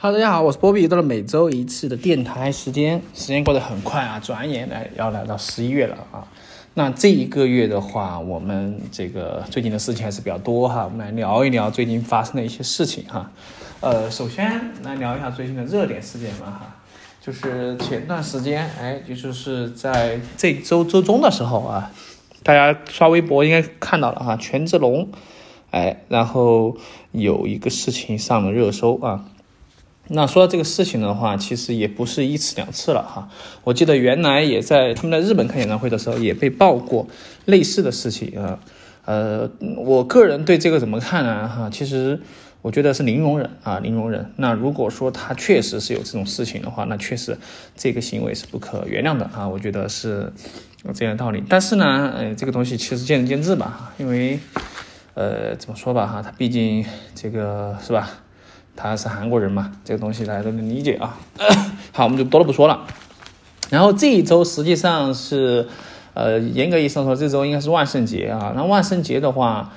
哈喽大家好，我是 Bobby， 又到了每周一次的电台时间。时间过得很快啊，转眼要来到11月了啊。那这一个月的话，我们这个最近的事情还是比较多哈，我们来聊一聊最近发生的一些事情哈。首先来聊一下最近的热点事件嘛哈，就是前段时间就是在这周中的时候啊，大家刷微博应该看到了哈，权志龙然后有一个事情上了热搜啊。那说到这个事情的话，其实也不是一次两次了哈。我记得原来也在他们在日本看演唱会的时候也被爆过类似的事情啊。我个人对这个怎么看呢哈？其实我觉得是零容忍啊，零容忍。那如果说他确实是有这种事情的话，那确实这个行为是不可原谅的啊。我觉得是有这样的道理。但是呢，这个东西其实见仁见智吧，因为怎么说吧哈，他毕竟这个是吧。他是韩国人嘛，这个东西大家都能理解啊。好，我们就多了不说了。然后这一周实际上是，严格意义上说，这周应该是万圣节啊。那万圣节的话，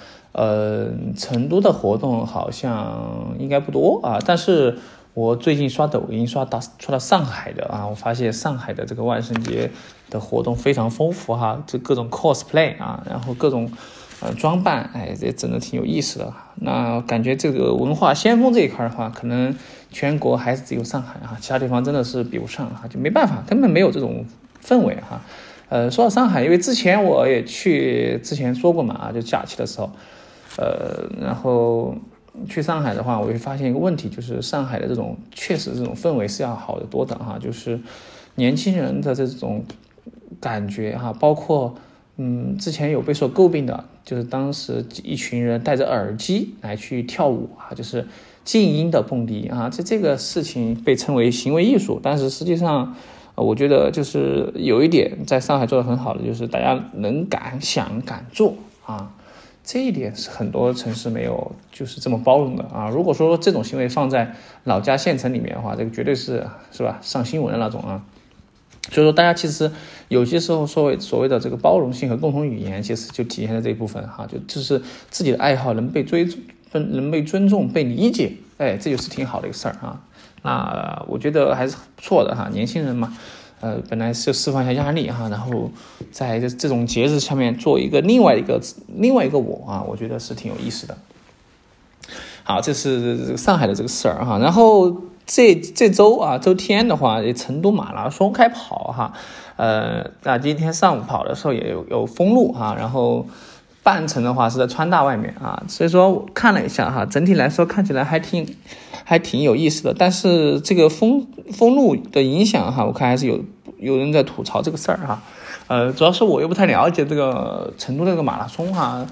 成都的活动好像应该不多啊。但是我最近刷抖音刷到上海的啊，我发现上海的这个万圣节的活动非常丰富哈，这各种 cosplay 啊，然后各种。装扮这真的挺有意思的。那感觉这个文化先锋这一块的话，可能全国还是只有上海啊，其他地方真的是比不上啊，就没办法，根本没有这种氛围啊。说到上海，因为之前我也去，之前说过嘛啊，就假期的时候，然后去上海的话，我会发现一个问题，就是上海的这种确实这种氛围是要好得多的啊，就是年轻人的这种感觉啊，包括。之前有被说诟病的，就是当时一群人戴着耳机来去跳舞啊，就是静音的蹦迪啊，这个事情被称为行为艺术，但是实际上，我觉得就是有一点在上海做得很好的，就是大家能敢想敢做啊，这一点是很多城市没有就是这么包容的啊。如果说这种行为放在老家县城里面的话，这个绝对是吧上新闻的那种啊。所以说，大家其实有些时候所谓的这个包容性和共同语言，其实就体现在这一部分哈，就是自己的爱好能被尊重、被理解，这就是挺好的一个事儿啊。那我觉得还是不错的哈，年轻人嘛，本来是释放一下压力哈，然后在这种节日下面做一个另外一个我啊，我觉得是挺有意思的。好，这是上海的这个事儿哈，然后。这周啊，周天的话，成都马拉松开跑哈，那今天上午跑的时候也有封路哈，然后半程的话是在川大外面啊，所以说我看了一下哈，整体来说看起来还挺有意思的，但是这个封路的影响哈，我看还是有人在吐槽这个事儿哈，主要是我又不太了解这个成都这个马拉松哈。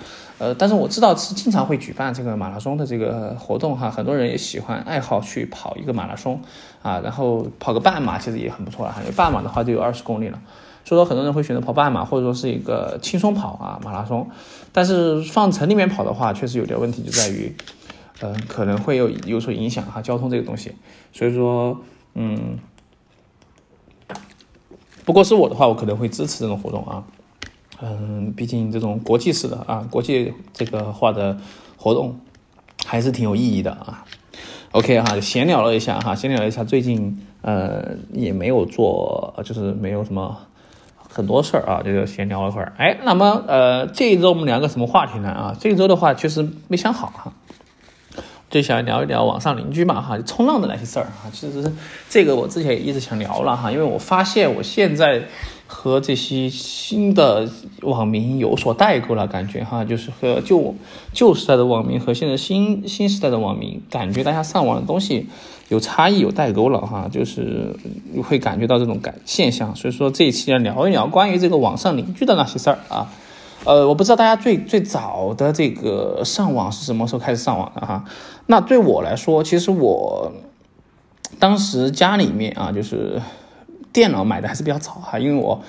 但是我知道是经常会举办这个马拉松的这个活动哈，很多人也喜欢爱好去跑一个马拉松啊，然后跑个半马其实也很不错了，因为半马的话就有20公里了，所以说很多人会选择跑半马，或者说是一个轻松跑啊马拉松。但是放城里面跑的话，确实有点问题，就在于，可能会有所影响哈，交通这个东西。所以说，不过是我的话，我可能会支持这种活动啊。毕竟这种国际式的啊，国际这个化的活动还是挺有意义的啊。OK 哈，闲聊了一下，最近也没有做，就是没有什么很多事儿啊，就闲聊了一会儿。那么这一周我们聊个什么话题呢啊？这一周的话其实没想好哈，就想聊一聊网上邻居嘛哈，冲浪的那些事儿哈。其实这个我之前也一直想聊了哈，因为我发现我现在。和这些新的网民有所代沟了，感觉哈，就是和旧时代的网民和现在新时代的网民，感觉大家上网的东西有差异，有代沟了哈，就是会感觉到这种现象。所以说这一期要聊一聊关于这个网上邻居的那些事儿啊。我不知道大家最早的这个上网是什么时候开始上网的哈。那对我来说，其实我当时家里面啊，就是。电脑买的还是比较早哈，因为我，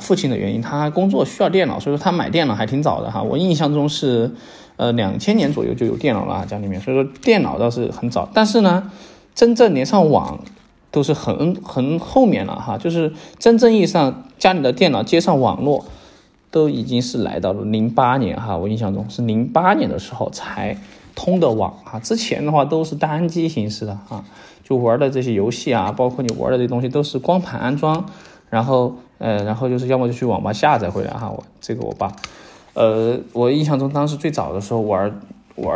父亲的原因，他工作需要电脑，所以说他买电脑还挺早的哈。我印象中是，2000年左右就有电脑了家里面，所以说电脑倒是很早。但是呢，真正连上网都是很后面了哈，就是真正意义上家里的电脑接上网络，都已经是来到了08年哈。我印象中是08年的时候才通的网啊。之前的话都是单机形式的啊，就玩的这些游戏啊，包括你玩的这东西都是光盘安装，然后就是要么就去网吧下载回来哈。我爸，我印象中当时最早的时候玩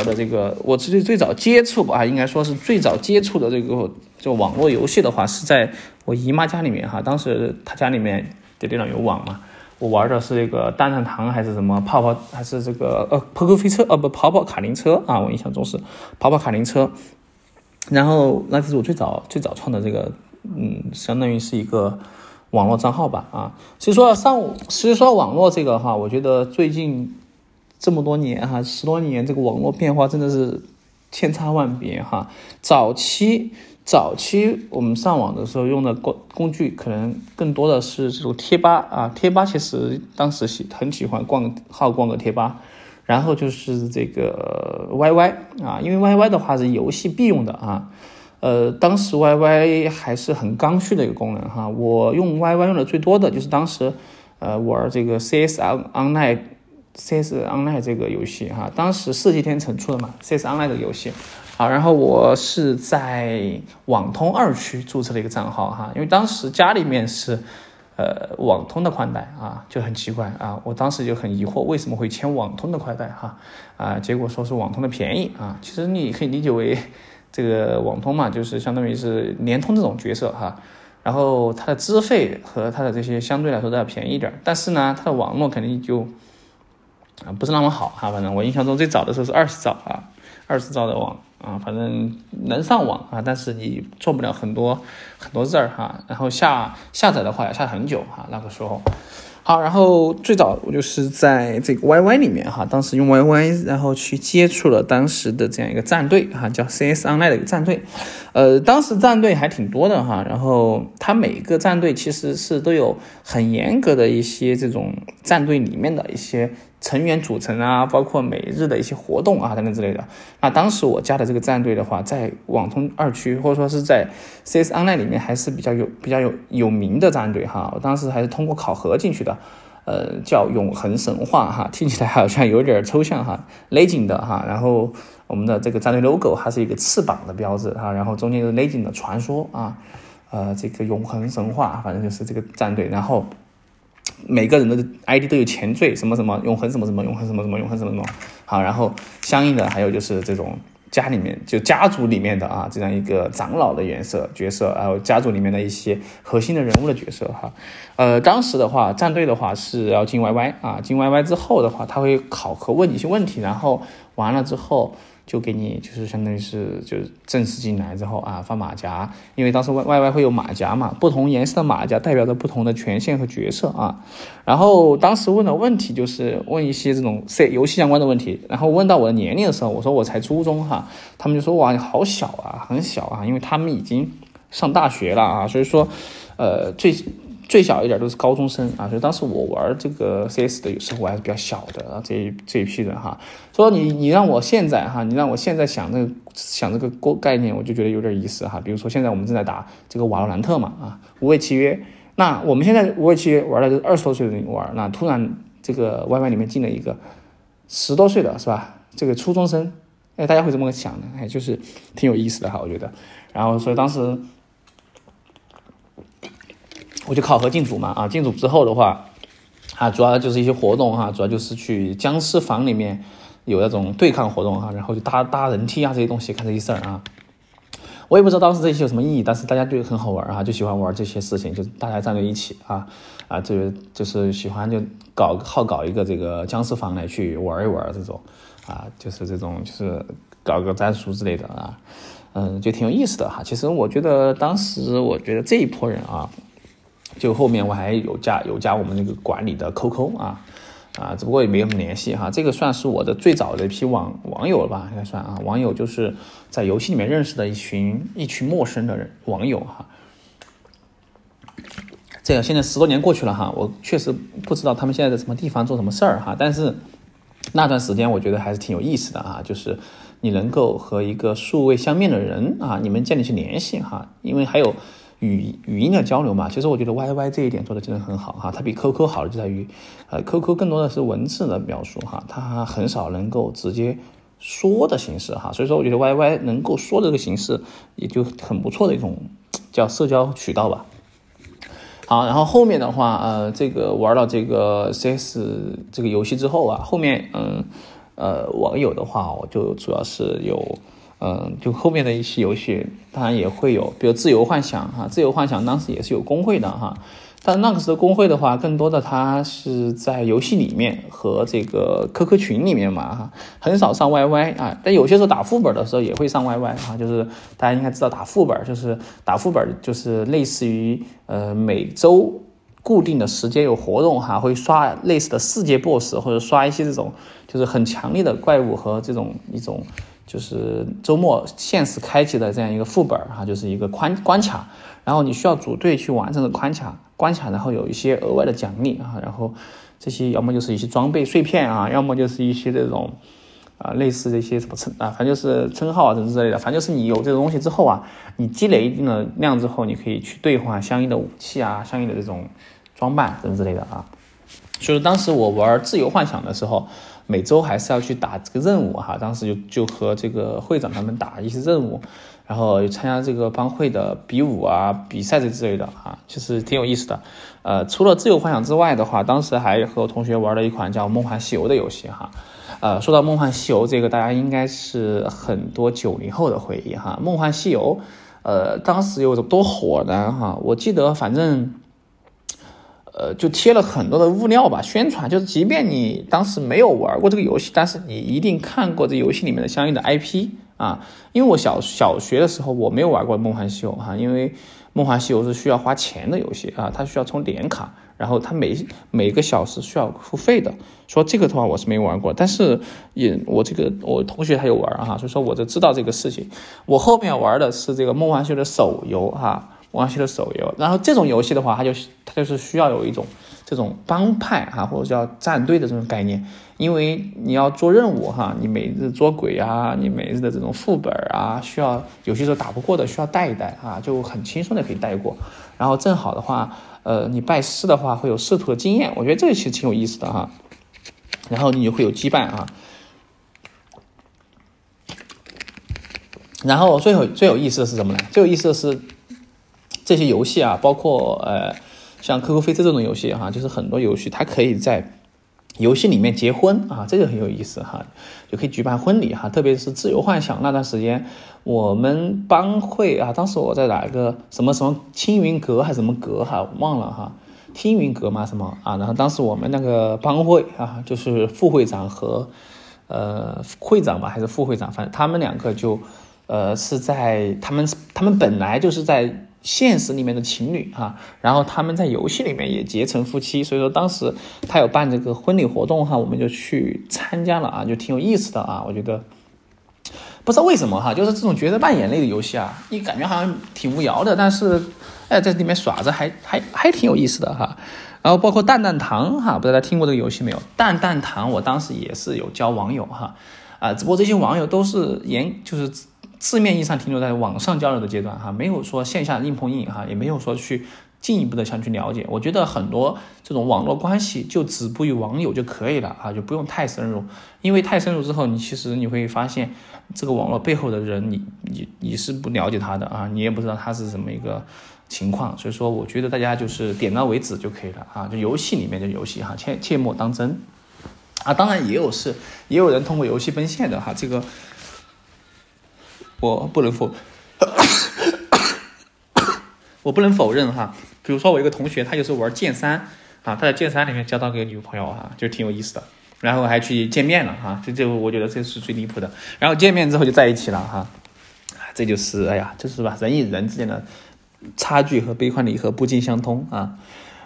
的这个，我最早接触吧，应该说是最早接触的这个就网络游戏的话，是在我姨妈家里面哈。当时她家里面的电脑有网嘛，我玩的是这个蛋蛋堂还是什么泡泡，还是这个跑跑飞车跑跑卡丁车啊，我印象中是跑跑卡丁车。然后那就是我最早创的这个，相当于是一个网络账号吧啊。所以说网络这个哈，我觉得最近这么多年哈，十多年这个网络变化真的是千差万别哈。早期我们上网的时候用的工具可能更多的是这种贴吧啊，贴吧其实当时很喜欢逛个贴吧，然后就是这个 YY 啊，因为 YY 的话是游戏必用的啊。当时 YY 还是很刚需的一个功能哈。我用 YY 用的最多的就是当时玩这个 CS Online 这个游戏哈，当时4季天成出的嘛 ，CS Online 这个游戏啊。然后我是在网通2区注册了一个账号哈，因为当时家里面是网通的宽带啊，就很奇怪啊，我当时就很疑惑为什么会签网通的宽带哈啊，结果说是网通的便宜啊，其实你可以理解为这个网通嘛，就是相当于是联通这种角色哈。然后它的资费和它的这些相对来说都要便宜一点，但是呢，它的网络肯定就不是那么好哈。反正我印象中最早的时候是20兆啊，20兆的网啊，反正能上网啊，但是你做不了很多事儿哈。然后下载的话要下很久哈，那个时候。好，然后最早我就是在这个 YY 里面哈，当时用 YY 然后去接触了当时的这样一个战队哈，叫 CS Online 的一个战队。当时战队还挺多的哈，然后它每个战队其实是都有很严格的一些这种战队里面的一些成员组成啊，包括每日的一些活动啊等等之类的。那当时我加的这个战队的话，在网通2区或者说是在 CS Online 里面还是比较有名的战队哈。我当时还是通过考核进去的，叫永恒神话哈，听起来好像有点抽象哈，legend 的哈。然后我们的这个战队 logo 它是一个翅膀的标志哈，然后中间是 legend 的传说啊，这个永恒神话，反正就是这个战队。然后每个人的 ID 都有前缀，什么什么永恒什么什么永恒什么什么永恒什么什么，好，然后相应的还有就是这种家里面就家族里面的啊这样一个长老的角色，还有家族里面的一些核心的人物的角色哈。当时的话战队的话是要进 YY 啊，进 YY 之后的话他会考核问你一些问题，然后完了之后就给你就是相当于是就是正式进来之后啊发马甲，因为当时 YY 会有马甲嘛，不同颜色的马甲代表着不同的权限和角色啊。然后当时问的问题就是问一些这种游戏相关的问题，然后问到我的年龄的时候，我说我才初中哈，他们就说哇你好小啊，很小啊，因为他们已经上大学了啊，所以说最小一点都是高中生啊，所以当时我玩这个 CS 的时候我还是比较小的啊，这一批人哈。所以你让我现在想这个概念，我就觉得有点意思哈。比如说现在我们正在打这个瓦洛兰特嘛啊，无畏契约。那我们现在无畏契约玩的就是20多岁的人玩，那突然这个 YY 里面进了一个10多岁的是吧？这个初中生，哎，大家会这么想的，哎，就是挺有意思的哈，我觉得。然后所以当时我就考核进组嘛啊，进组之后的话啊，主要就是一些活动哈，主要就是去僵尸房里面有那种对抗活动哈，然后就搭人梯啊这些东西，看这些事儿啊。我也不知道当时这些有什么意义，但是大家就很好玩啊，就喜欢玩这些事情，就是大家站在一起啊，就是喜欢就搞一个这个僵尸房来去玩一玩这种啊，就是这种就是搞个战术之类的啊，就挺有意思的哈。其实我觉得当时我觉得这一波人啊。就后面我还有加我们那个管理的 QQ 啊，只不过也没什么联系哈。这个算是我的最早的一批网友了吧，应该算啊。网友就是在游戏里面认识的一群陌生的人网友哈。这个现在10多年过去了哈，我确实不知道他们现在在什么地方做什么事儿哈，但是那段时间我觉得还是挺有意思的啊，就是你能够和一个素未相面的人啊，你们建立起联系哈，因为还有。语音的交流嘛，其实我觉得 YY 这一点做的真的很好哈，它比 QQ 好的就在于，QQ 更多的是文字的描述哈，它很少能够直接说的形式哈，所以说我觉得 YY 能够说这个形式也就很不错的一种叫社交渠道吧。好，然后后面的话这个玩到这个 CS 这个游戏之后啊，后面网友的话我就主要是有就后面的一些游戏当然也会有，比如自由幻想哈，自由幻想当时也是有公会的哈，但那个时候公会的话更多的它是在游戏里面和这个 QQ 群里面嘛哈，很少上 YY 啊，但有些时候打副本的时候也会上 YY 啊，就是大家应该知道打副本就是类似于每周固定的时间有活动哈，会刷类似的世界 BOSS 或者刷一些这种就是很强烈的怪物和这种一种就是周末限时开启的这样一个副本哈，就是一个关卡，然后你需要组队去完成的关卡，然后有一些额外的奖励啊，然后这些要么就是一些装备碎片啊，要么就是一些这种类似这些什么称啊，反正就是称号啊这之类的，反正就是你有这种东西之后啊，你积累一定的量之后，你可以去兑换相应的武器啊，相应的这种装扮这之类的啊。所以当时我玩自由幻想的时候，每周还是要去打这个任务哈，当时就和这个会长他们打一些任务，然后参加这个帮会的比武啊比赛这之类的啊，就是挺有意思的。除了自由幻想之外的话，当时还和同学玩了一款叫《梦幻西游》的游戏哈。说到《梦幻西游》这个，大家应该是很多90后的回忆哈，《梦幻西游》当时有多火呢哈，我记得反正。就贴了很多的物料吧，宣传就是，即便你当时没有玩过这个游戏，但是你一定看过这游戏里面的相应的 IP 啊。因为我小学的时候我没有玩过《梦幻西游》哈，因为《梦幻西游》是需要花钱的游戏啊，它需要充点卡，然后它每个小时需要付费的。说这个的话我是没玩过，但是我同学他有玩啊，所以说我就知道这个事情。我后面玩的是这个《梦幻西游》的手游哈。玩起了手游，然后这种游戏的话，它就是需要有一种这种帮派哈，或者叫战队的这种概念，因为你要做任务哈，你每日捉鬼啊，你每日的这种副本啊，需要有些时候打不过的需要带一带啊，就很轻松的可以带过。然后正好的话，你拜师的话会有师徒的经验，我觉得这个其实挺有意思的哈。然后你就会有羁绊啊。然后最有意思的是什么呢？最有意思的是。这些游戏啊，包括像 QQ 飞车这种游戏哈，就是很多游戏它可以在游戏里面结婚啊，这就很有意思哈，就可以举办婚礼哈。特别是自由幻想那段时间，我们帮会啊，当时我在打一个什么什么青云阁还是什么阁哈，我忘了哈，青云阁嘛什么啊，然后当时我们那个帮会啊，就是副会长和会长吧还是副会长，反正他们两个就是在他们本来就是在。现实里面的情侣哈、啊，然后他们在游戏里面也结成夫妻，所以说当时他有办这个婚礼活动哈、啊，我们就去参加了啊，就挺有意思的啊，我觉得不知道为什么哈、啊，就是这种角色扮演类的游戏啊，你感觉好像挺无聊的，但是在里面耍着还挺有意思的哈、啊。然后包括蛋蛋堂哈、啊，不知道大家听过这个游戏没有？蛋蛋堂我当时也是有交网友哈，啊，只不过这些网友都是就是。字面意义上停留在网上交流的阶段哈，没有说线下硬碰硬哈，也没有说去进一步的想去了解。我觉得很多这种网络关系就止步于网友就可以了啊，就不用太深入，因为太深入之后，其实你会发现这个网络背后的人，你是不了解他的啊，你也不知道他是什么一个情况。所以说，我觉得大家就是点到为止就可以了啊，就游戏里面就游戏哈，切莫当真啊。当然也有人通过游戏奔现的哈，这个。我不能否认哈，比如说我一个同学，他有时候玩剑三啊，他在剑三里面交到个女朋友哈、啊，就挺有意思的，然后还去见面了哈、啊，这我觉得这是最离谱的，然后见面之后就在一起了哈、啊，这就是就是吧，人与人之间的差距和悲欢离合不尽相通啊。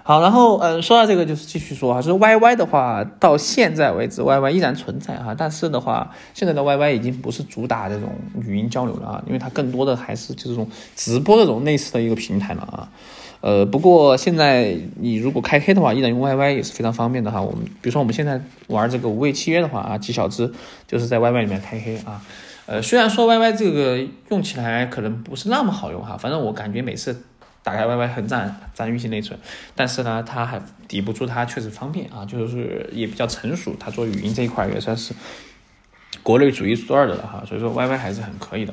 好，然后说到这个就是继续说啊，就是 YY 的话，到现在为止 YY 依然存在啊，但是的话，现在的 YY 已经不是主打这种语音交流了啊，因为它更多的还是就是这种直播这种类似的一个平台了啊。不过现在你如果开黑的话，依然用 YY 也是非常方便的哈。比如说我们现在玩这个无畏契约的话啊，纪晓之就是在 YY 里面开黑啊。虽然说 YY 这个用起来可能不是那么好用哈，反正我感觉每次。打开 YY 很占运行内存，但是呢，它还抵不住它确实方便啊，就是也比较成熟，它做语音这一块也算是国内数一数二的了哈，所以说 YY 还是很可以的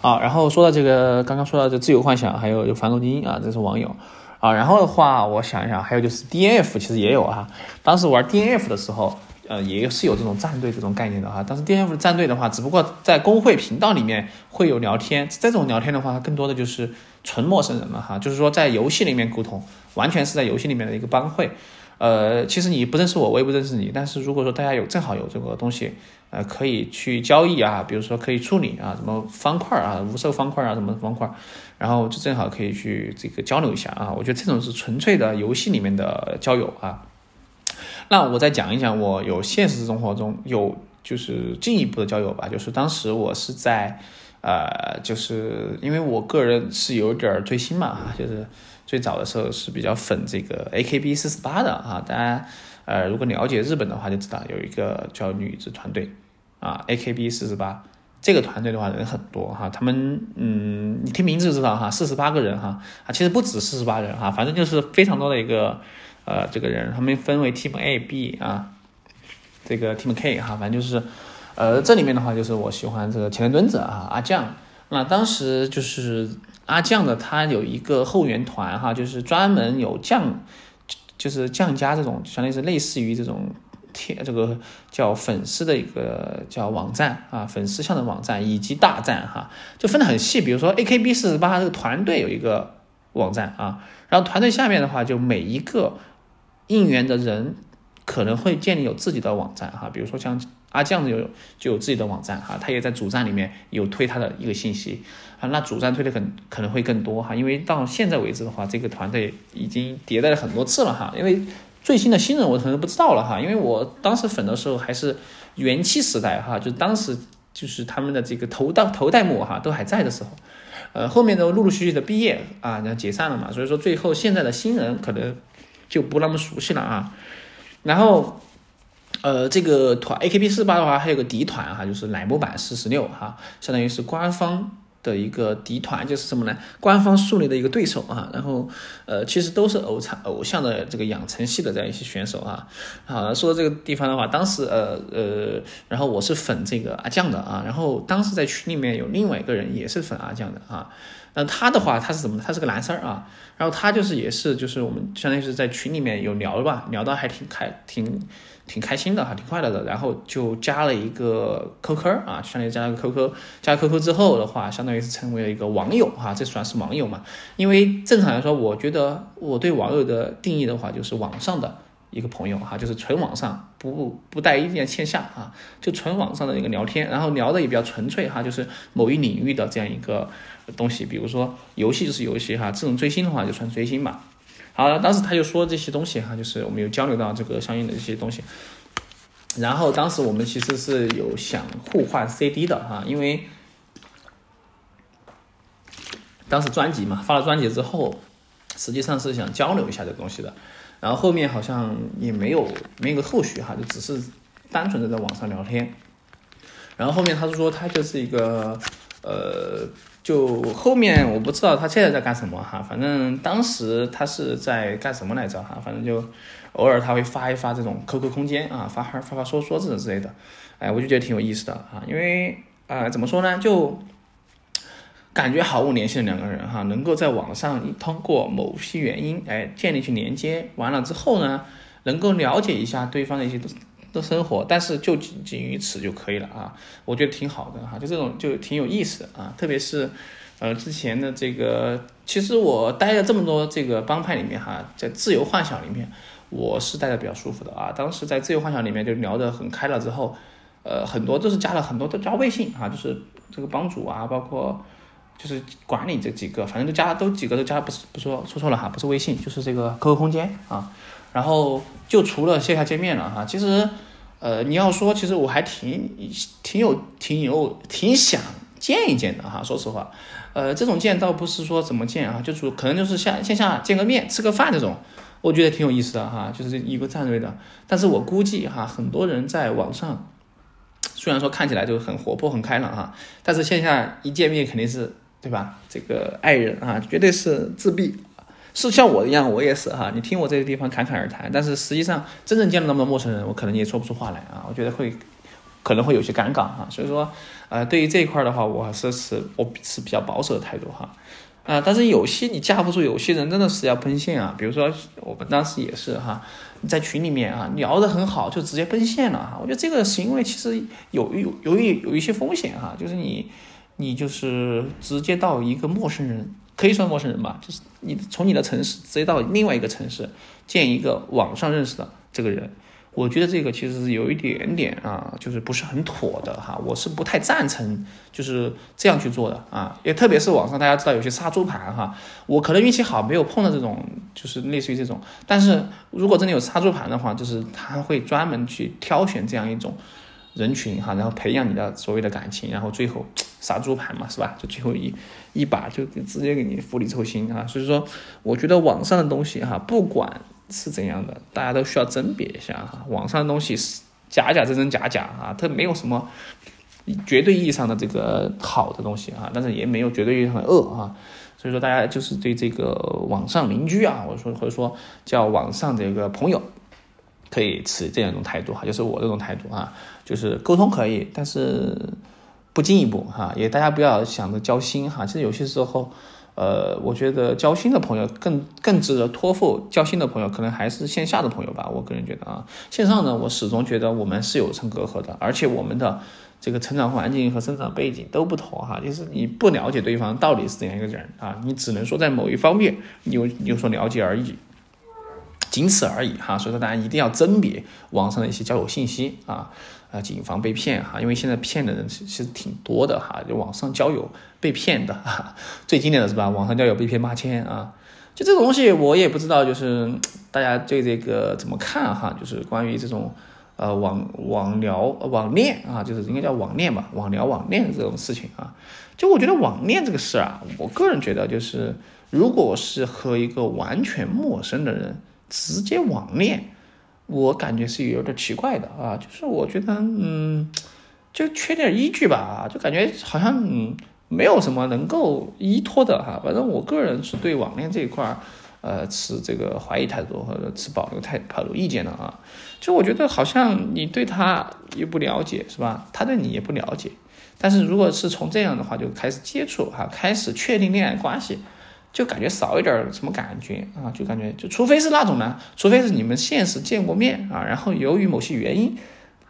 啊。然后说到这个，刚刚说到这自由幻想，还有反恐精英啊，这是网友啊。然后的话，我想一想，还有就是 DNF 其实也有啊，当时玩 DNF 的时候。也是有这种战队这种概念的哈，但是 DNF 战队的话，只不过在公会频道里面会有聊天，这种聊天的话，更多的就是纯陌生人了哈，就是说在游戏里面沟通，完全是在游戏里面的一个帮会。其实你不认识我，我也不认识你，但是如果说大家有正好有这个东西，可以去交易啊，比如说可以处理啊，什么方块啊，无色方块啊，什么方块，然后就正好可以去这个交流一下啊。我觉得这种是纯粹的游戏里面的交友啊。那我再讲一讲我有现实生活中有就是进一步的交友吧，就是当时我是在就是因为我个人是有点追星嘛，就是最早的时候是比较粉这个 AKB48 的啊，大家如果了解日本的话就知道有一个叫女子团队啊 AKB48， 这个团队的话人很多哈，他们你听名字就知道哈，48个人哈啊，其实不止48人哈，反正就是非常多的一个。这个人他们分为 Team A、B 啊，这个 Team K 哈，反正就是，这里面的话就是我喜欢这个前田敦子啊，阿酱。那当时就是阿酱的，他有一个后援团哈，就是专门有酱，就是酱家这种，相当于是类似于这种这个叫粉丝的一个叫网站啊，粉丝向的网站以及大站哈，就分得很细。比如说 AKB48 这个团队有一个网站啊，然后团队下面的话就每一个。应援的人可能会建立有自己的网站哈，比如说像阿酱就有自己的网站哈，他也在主站里面有推他的一个信息啊，那主站推的可能会更多哈，因为到现在为止的话，这个团队已经迭代了很多次了哈，因为最新的新人我可能不知道了哈，因为我当时粉的时候还是元气时代哈，就当时就是他们的这个头戴幕哈都还在的时候。后面都陆陆续续的毕业啊，然后解散了嘛，所以说最后现在的新人可能。就不那么熟悉了啊，然后，这个团 AKB48 的话还有个敌团哈、啊，就是乃木坂46哈，相当于是官方的一个敌团，就是什么呢？官方树立的一个对手啊，然后其实都是偶像的这个养成系的这样一些选手啊。啊，说到这个地方的话，当时然后我是粉这个阿酱的啊，然后当时在群里面有另外一个人也是粉阿酱的啊。那他的话，他是怎么？他是个男生啊，然后他就是也是就是我们相当于是在群里面有聊吧，聊到还挺开心的哈，挺快乐的。然后就加了一个 QQ 啊，相当于加了个 QQ， 加 QQ 之后的话，相当于是成为了一个网友哈、啊，这算是网友嘛？因为正常来说，我觉得我对网友的定义的话，就是网上的一个朋友哈、啊，就是纯网上不带一点线下啊，就纯网上的一个聊天，然后聊的也比较纯粹哈、啊，就是某一领域的这样一个。东西，比如说游戏就是游戏哈，这种追星的话就算追星吧。好，当时他就说这些东西哈，就是我们有交流到这个相应的这些东西。然后当时我们其实是有想互换 CD 的哈，因为当时专辑嘛，发了专辑之后，实际上是想交流一下这个东西的。然后后面好像也没有后续哈，就只是单纯的在网上聊天。然后后面他说他就是一个就后面我不知道他现在在干什么哈，反正当时他是在干什么来着哈，反正就偶尔他会发一发这种 QQ 空间啊，发说这种之类的，哎，我就觉得挺有意思的啊，因为怎么说呢，就感觉毫无联系的两个人哈，能够在网上通过某些原因哎建立起连接，完了之后呢，能够了解一下对方的一些。的生活，但是就仅于此就可以了啊，我觉得挺好的哈、啊，就这种就挺有意思的啊，特别是之前的这个，其实我待了这么多这个帮派里面哈、啊，在自由幻想里面，我是待的比较舒服的啊，当时在自由幻想里面就聊得很开了之后，很多都是加了很多都加微信啊，就是这个帮主啊，包括就是管理这几个，反正都加都几个都加，不说错了哈，不是微信就是这个 QQ 空间啊。然后就除了线下见面了哈，其实，你要说，其实我还挺想见一见的哈。说实话，这种见倒不是说怎么见啊，就可能就是线下见个面、吃个饭这种，我觉得挺有意思的哈，就是一个战略的。但是我估计哈，很多人在网上，虽然说看起来就很活泼、很开朗哈，但是线下一见面肯定是对吧？这个爱人啊，绝对是自闭。是像我一样，我也是哈。你听我这个地方侃侃而谈，但是实际上真正见到那么陌生人，我可能也说不出话来啊。我觉得会可能会有些尴尬哈，所以说，对于这一块的话，我是比较保守的态度哈，但是有些你架不住，有些人真的是要奔现啊，比如说我们当时也是哈，在群里面啊聊得很好，就直接奔现了哈，我觉得这个行为其实有一些风险哈，就是你就是直接到一个陌生人，可以算陌生人吧，就是你从你的城市直接到另外一个城市见一个网上认识的这个人。我觉得这个其实有一点点啊，就是不是很妥的哈，我是不太赞成就是这样去做的啊，也特别是网上大家知道有些杀猪盘哈，我可能运气好没有碰到这种，就是类似于这种，但是如果真的有杀猪盘的话，就是他会专门去挑选这样一种人群哈，然后培养你的所谓的感情，然后最后杀猪盘嘛，是吧？就最后一把就直接给你釜底抽薪啊，所以说我觉得网上的东西哈，不管是怎样的，大家都需要甄别一下哈。网上的东西真真假假啊，它没有什么绝对意义上的这个好的东西啊，但是也没有绝对意义上的恶啊。所以说，大家就是对这个网上邻居啊，或者说叫网上这个朋友，可以持这样一种态度哈，就是我这种态度啊，就是沟通可以，但是不进一步哈，也大家不要想着交心哈。其实有些时候。我觉得交心的朋友更值得托付，交心的朋友可能还是线下的朋友吧，我个人觉得啊，线上呢，我始终觉得我们是有层隔阂的，而且我们的这个成长环境和生长背景都不同哈，就是你不了解对方到底是怎样一个人啊，你只能说在某一方面你有所了解而已，仅此而已哈，所以说大家一定要甄别网上的一些交友信息啊。谨防被骗哈，因为现在骗的人其实挺多的哈，就网上交友被骗的哈，最经典的是吧？网上交友被骗8000啊，就这种东西我也不知道，就是大家对这个怎么看哈？就是关于这种网恋啊，就是应该叫网恋吧，网恋这种事情啊，就我觉得网恋这个事啊，我个人觉得就是，如果是和一个完全陌生的人直接网恋。我感觉是有点奇怪的啊，就是我觉得就缺点依据吧，就感觉好像没有什么能够依托的哈。反正我个人是对网恋这一块持这个怀疑态度或者持保留意见的啊。就我觉得好像你对他也不了解是吧？他对你也不了解。但是如果是从这样的话就开始接触哈，开始确定恋爱关系。就感觉少一点什么感觉啊，就感觉就除非是你们现实见过面啊，然后由于某些原因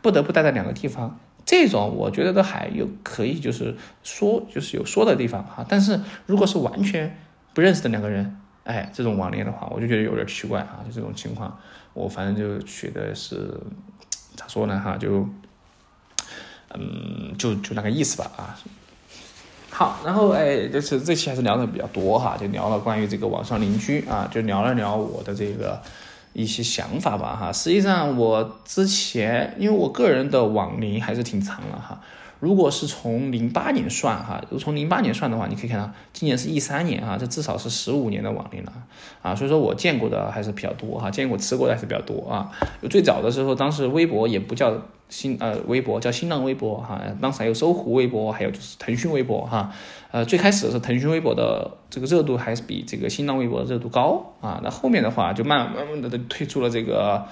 不得不待在两个地方，这种我觉得都还有可以就是有说的地方哈。但是如果是完全不认识的两个人，哎，这种网恋的话，我就觉得有点奇怪啊，就这种情况，我反正就觉得是咋说呢哈，就那个意思吧啊。好，然后就是这期还是聊的比较多哈，就聊了关于这个网上邻居啊，就聊了聊我的这个一些想法吧哈。实际上我之前因为我个人的网龄还是挺长了哈，如果是从08年算哈，从08年算的话，你可以看到今年是13年啊，这至少是15年的网龄了啊，所以说我见过的还是比较多哈，见过吃过的还是比较多啊。最早的时候，当时微博也不叫。叫新浪微博哈，当时还有搜狐微博，还有就是腾讯微博哈，最开始是腾讯微博的这个热度还是比这个新浪微博的热度高啊，那后面的话就慢慢的退出了这个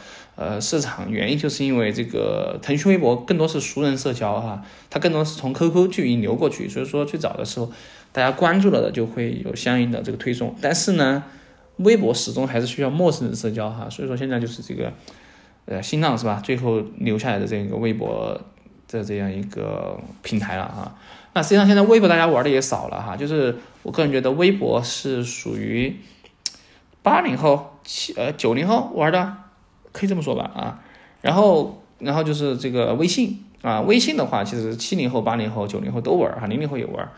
市场，原因就是因为这个腾讯微博更多是熟人社交哈，它更多是从 QQ 去引流过去，所以说最早的时候大家关注了的就会有相应的这个推送，但是呢，微博始终还是需要陌生人社交哈，所以说现在就是这个。新浪是吧？最后留下来的这个微博的这样一个平台了哈。那实际上现在微博大家玩的也少了哈，就是我个人觉得微博是属于80后、90后玩的，可以这么说吧啊。然后就是这个微信啊，微信的话其实70后、80后、90后都玩哈，00后也玩，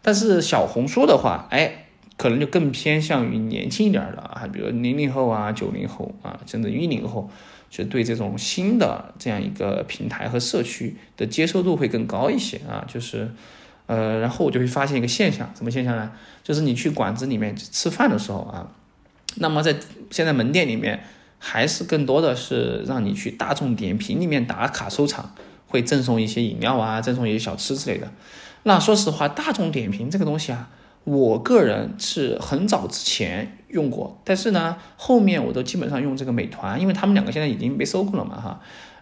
但是小红书的话，哎。可能就更偏向于年轻一点的啊，比如00后啊、90后啊，甚至10后，就对这种新的这样一个平台和社区的接受度会更高一些啊。就是，然后我就会发现一个现象，什么现象呢？就是你去馆子里面吃饭的时候啊，那么在现在门店里面，还是更多的是让你去大众点评里面打卡收藏，会赠送一些饮料啊，赠送一些小吃之类的。那说实话，大众点评这个东西啊。我个人是很早之前用过，但是呢，后面我都基本上用这个美团，因为他们两个现在已经被收购了嘛哈。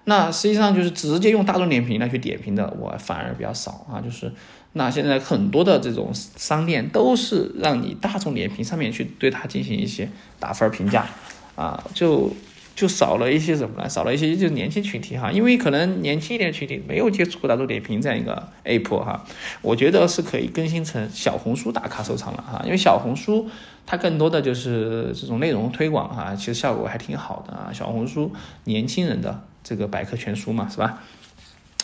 那实际上就是直接用大众点评来去点评的我反而比较少啊，就是那现在很多的这种商店都是让你大众点评上面去对它进行一些打分评价啊，就少了一些什么呢？少了一些就是年轻群体哈，因为可能年轻一点群体没有接触过大众点评这样一个 app 哈，我觉得是可以更新成小红书打卡收藏了哈，因为小红书它更多的就是这种内容推广哈，其实效果还挺好的啊，小红书年轻人的这个百科全书嘛，是吧？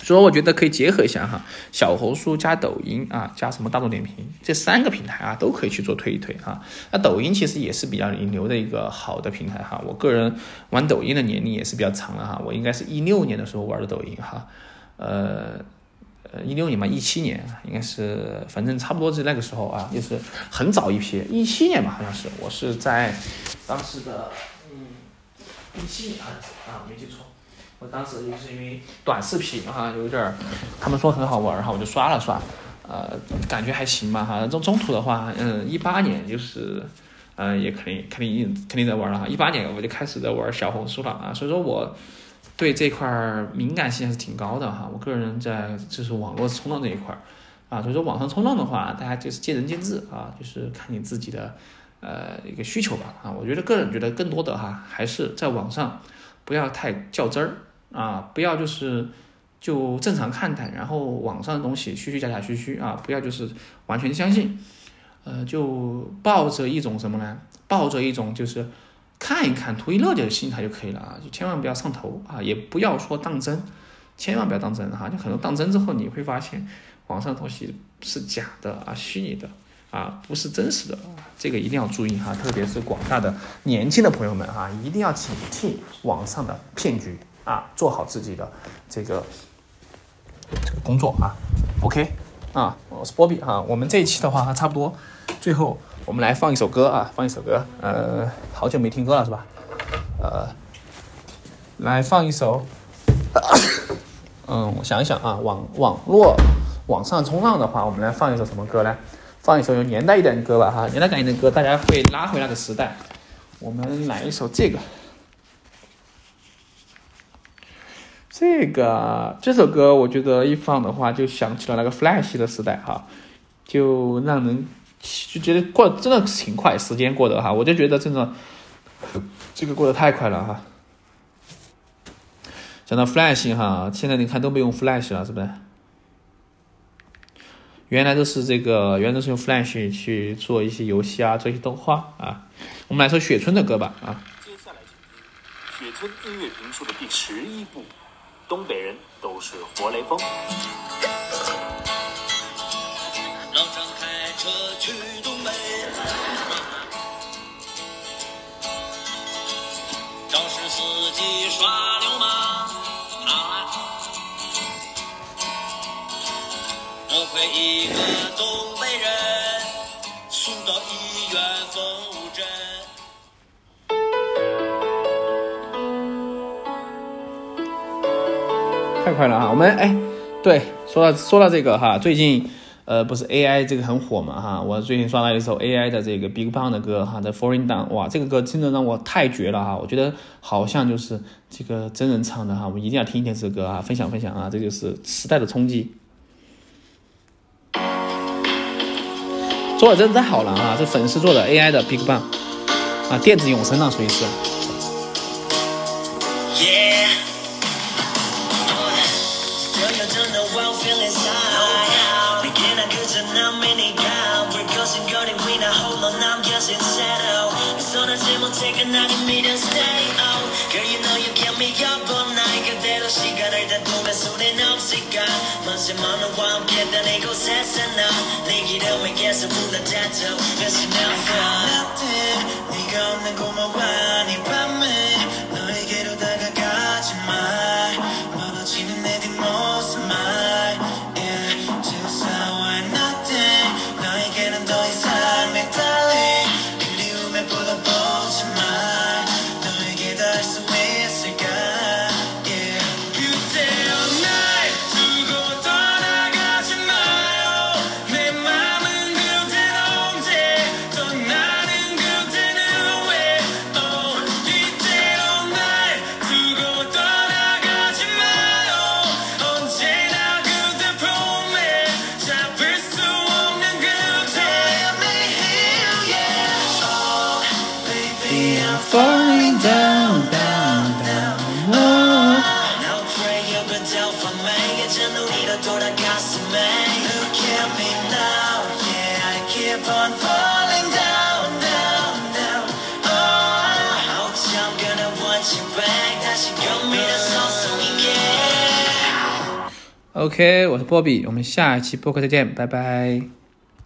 所以我觉得可以结合一下哈，小红书加抖音啊，加什么大众点评这三个平台啊，都可以去做推一推啊。那抖音其实也是比较引流的一个好的平台哈。我个人玩抖音的年龄也是比较长了哈，我应该是16年的时候玩的抖音哈，16年嘛，17年应该是，反正差不多是那个时候啊，就是很早一批，17年吧好像是，我是在当时的17年啊，没记错。我当时就是因为短视频哈，有点他们说很好玩哈，我就刷了刷，感觉还行吧哈。中途的话，18年就是，也肯定在玩了哈。18年我就开始在玩小红书了啊，所以说我对这块敏感性还是挺高的哈。我个人在就是网络冲浪这一块啊，所以说网上冲浪的话，大家就是见仁见智啊，就是看你自己的一个需求吧啊。我觉得个人觉得更多的哈，还是在网上不要太较真儿。啊，不要就正常看待，然后网上的东西虚虚假假虚虚啊，不要就是完全相信，就抱着一种什么呢？抱着一种就是看一看图一乐的心态就可以了啊，就千万不要上头啊，也不要说当真，千万不要当真哈，就可能当真之后你会发现网上的东西是假的啊，虚拟的啊，不是真实的，这个一定要注意哈，特别是广大的年轻的朋友们哈，一定要警惕网上的骗局。啊，做好自己的这个工作啊 ，OK 啊，我是 Bobby 啊，我们这一期的话差不多，最后我们来放一首歌啊，好久没听歌了是吧？来放一首，我想一想啊，网上冲浪的话，我们来放一首什么歌呢？放一首有年代一点的歌吧哈，年代感一点的歌，大家会拉回那个时代。我们来一首这个。这首歌我觉得一放的话就想起了那个 Flash 的时代哈，就让人就觉得过真的挺快，时间过得哈，我就觉得真的这个过得太快了哈。讲到 Flash 哈，现在你看都没用 Flash 了是不是？原来都是用 Flash 去做一些游戏啊，做一些动画啊。我们来说雪村的歌吧啊。接下来是雪村音乐评述的第11部。东北人都是活雷锋。老张开车去东北，肇事司机耍流氓啊！多亏一个东北人送到医院缝针。太快了哈！我们对，说到这个哈，最近不是 AI 这个很火嘛哈，我最近刷到一首 AI 的这个 BigBang 的歌哈，在 Falling Down， 哇，这个歌真的让我太绝了哈！我觉得好像就是这个真人唱的哈，我们一定要听一听这首歌啊，分享啊，这就是时代的冲击。做的真的太好了啊，这粉丝做的 AI 的 BigBang 啊，电子永生啊，属于是。falling down, down, down. Now pray up and down for me. 이제는 돌아 가슴에. Look at me now, yeah. I keep on falling down, down, down. Oh, I'm gonna want you back. 다시 경미한 서성이게. OK， 我是Bobby，我们下一期播客再见，拜拜。